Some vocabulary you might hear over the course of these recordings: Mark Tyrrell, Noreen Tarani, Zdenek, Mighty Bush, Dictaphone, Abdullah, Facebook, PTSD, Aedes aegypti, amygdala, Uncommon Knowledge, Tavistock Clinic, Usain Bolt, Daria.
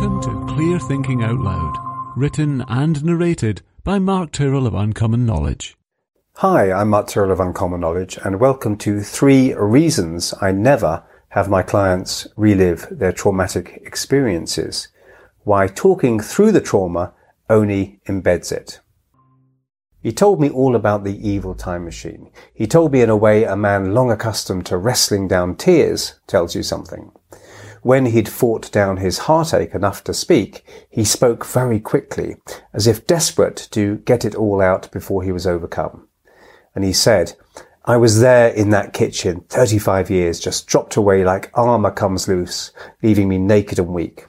Welcome to Clear Thinking Out Loud, written and narrated by Mark Tyrrell of Uncommon Knowledge. Hi, I'm Mark Tyrrell of Uncommon Knowledge, and welcome to 3 Reasons I Never Have My Clients Relive Their Traumatic Experiences. Why Talking Through the Trauma Only Embeds It. He told me all about the evil time machine. He told me in a way a man long accustomed to wrestling down tears tells you something. When he'd fought down his heartache enough to speak, he spoke very quickly, as if desperate to get it all out before he was overcome. And he said, "I was there in that kitchen, 35 years, just dropped away like armour comes loose, leaving me naked and weak.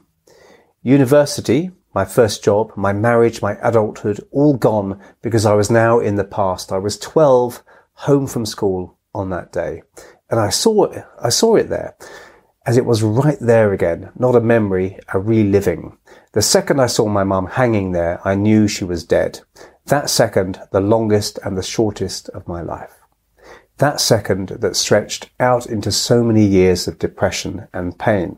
University, my first job, my marriage, my adulthood, all gone because I was now in the past. I was 12, home from school on that day. And I saw it there. As it was right there again, not a memory, a reliving. The second I saw my mum hanging there, I knew she was dead. That second, the longest and the shortest of my life. That second that stretched out into so many years of depression and pain.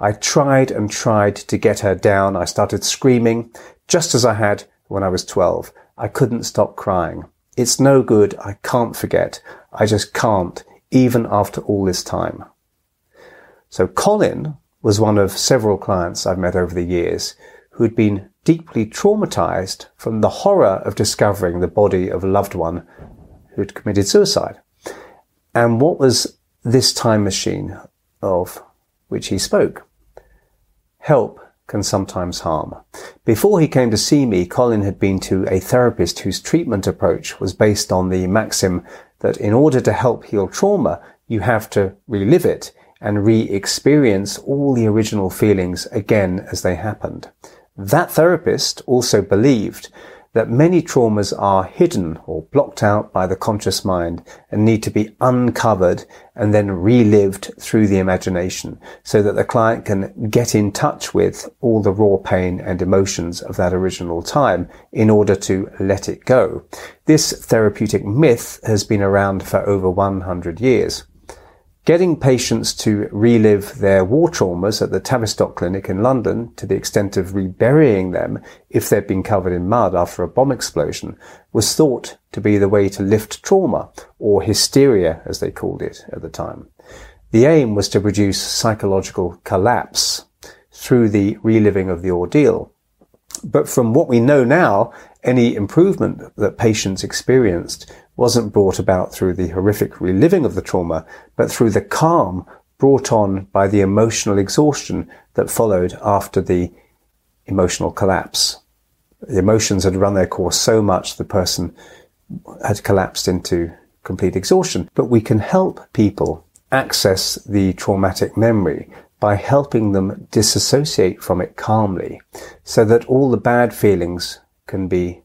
I tried and tried to get her down. I started screaming, just as I had when I was 12. I couldn't stop crying. It's no good. I can't forget. I just can't, even after all this time." So Colin was one of several clients I've met over the years who'd been deeply traumatized from the horror of discovering the body of a loved one who'd committed suicide. And what was this time machine of which he spoke? Help can sometimes harm. Before he came to see me, Colin had been to a therapist whose treatment approach was based on the maxim that in order to help heal trauma, you have to relive it and re-experience all the original feelings again as they happened. That therapist also believed that many traumas are hidden or blocked out by the conscious mind and need to be uncovered and then relived through the imagination so that the client can get in touch with all the raw pain and emotions of that original time in order to let it go. This therapeutic myth has been around for over 100 years. Getting patients to relive their war traumas at the Tavistock Clinic in London to the extent of reburying them if they'd been covered in mud after a bomb explosion was thought to be the way to lift trauma, or hysteria as they called it at the time. The aim was to produce psychological collapse through the reliving of the ordeal. But from what we know now, any improvement that patients experienced wasn't brought about through the horrific reliving of the trauma, but through the calm brought on by the emotional exhaustion that followed after the emotional collapse. The emotions had run their course so much the person had collapsed into complete exhaustion. But we can help people access the traumatic memory by helping them disassociate from it calmly, so that all the bad feelings can be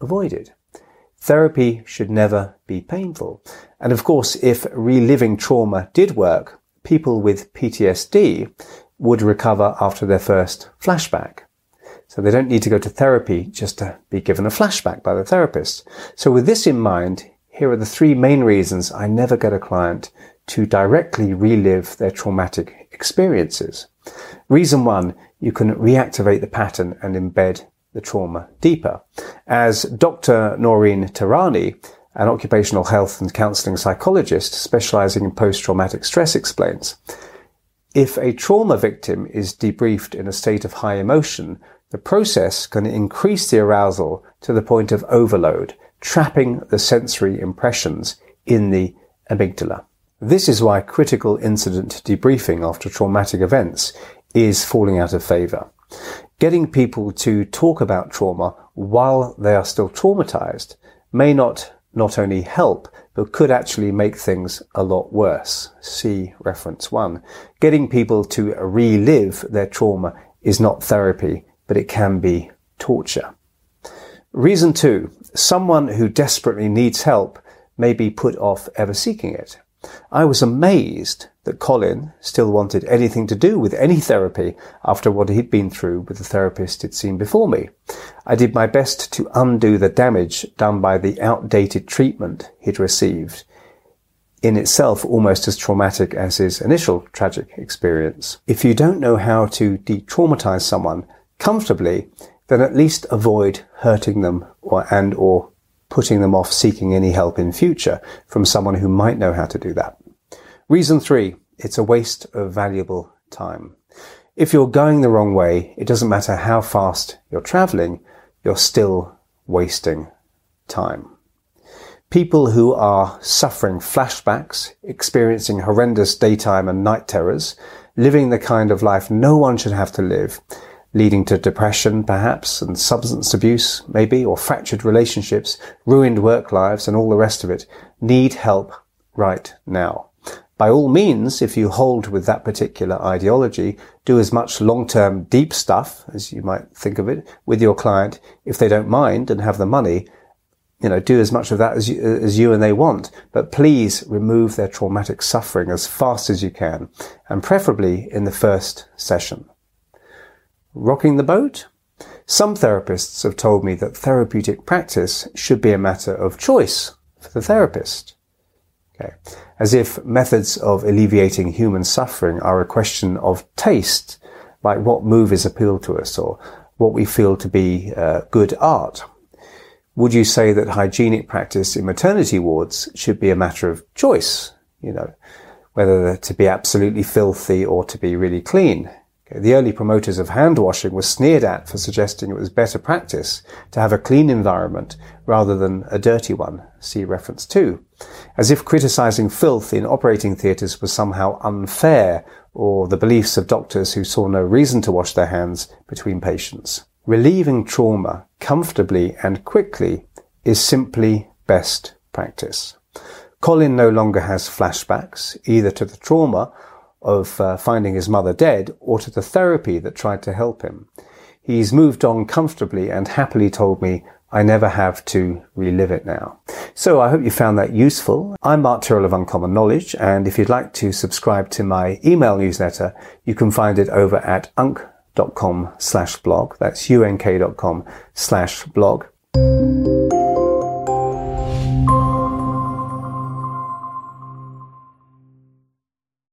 avoided. Therapy should never be painful. And of course, if reliving trauma did work, people with PTSD would recover after their first flashback. So they don't need to go to therapy just to be given a flashback by the therapist. So with this in mind, here are the 3 main reasons I never get a client to directly relive their traumatic experiences. Reason 1, you can reactivate the pattern and embed the trauma deeper. As Dr. Noreen Tarani, an occupational health and counselling psychologist specialising in post-traumatic stress, explains, if a trauma victim is debriefed in a state of high emotion, the process can increase the arousal to the point of overload, trapping the sensory impressions in the amygdala. This is why critical incident debriefing after traumatic events is falling out of favour. Getting people to talk about trauma while they are still traumatized may not only help, but could actually make things a lot worse. See reference 1. Getting people to relive their trauma is not therapy, but it can be torture. Reason 2. Someone who desperately needs help may be put off ever seeking it. I was amazed that Colin still wanted anything to do with any therapy after what he'd been through with the therapist he'd seen before me. I did my best to undo the damage done by the outdated treatment he'd received. in itself almost as traumatic as his initial tragic experience. If you don't know how to de-traumatize someone comfortably, then at least avoid hurting them or putting them off seeking any help in future from someone who might know how to do that. Reason 3, it's a waste of valuable time. If you're going the wrong way, it doesn't matter how fast you're traveling, you're still wasting time. People who are suffering flashbacks, experiencing horrendous daytime and night terrors, living the kind of life no one should have to live, leading to depression perhaps, and substance abuse maybe, or fractured relationships, ruined work lives and all the rest of it, need help right now. By all means, if you hold with that particular ideology, do as much long-term deep stuff, as you might think of it, with your client, if they don't mind and have the money. You know, do as much of that as you and they want, but please remove their traumatic suffering as fast as you can, and preferably in the first session. Rocking the boat? Some therapists have told me that therapeutic practice should be a matter of choice for the therapist. Okay. As if methods of alleviating human suffering are a question of taste, like what movies appeal to us or what we feel to be good art. Would you say that hygienic practice in maternity wards should be a matter of choice? You know, whether to be absolutely filthy or to be really clean. Okay. The early promoters of hand washing were sneered at for suggesting it was better practice to have a clean environment rather than a dirty one. See reference 2. As if criticizing filth in operating theatres was somehow unfair, or the beliefs of doctors who saw no reason to wash their hands between patients. Relieving trauma comfortably and quickly is simply best practice. Colin no longer has flashbacks, either to the trauma of finding his mother dead or to the therapy that tried to help him. He's moved on comfortably and happily told me, I never have to relive it now. So I hope you found that useful. I'm Mark Tyrrell of Uncommon Knowledge, and if you'd like to subscribe to my email newsletter, you can find it over at unk.com/blog. That's unk.com/blog.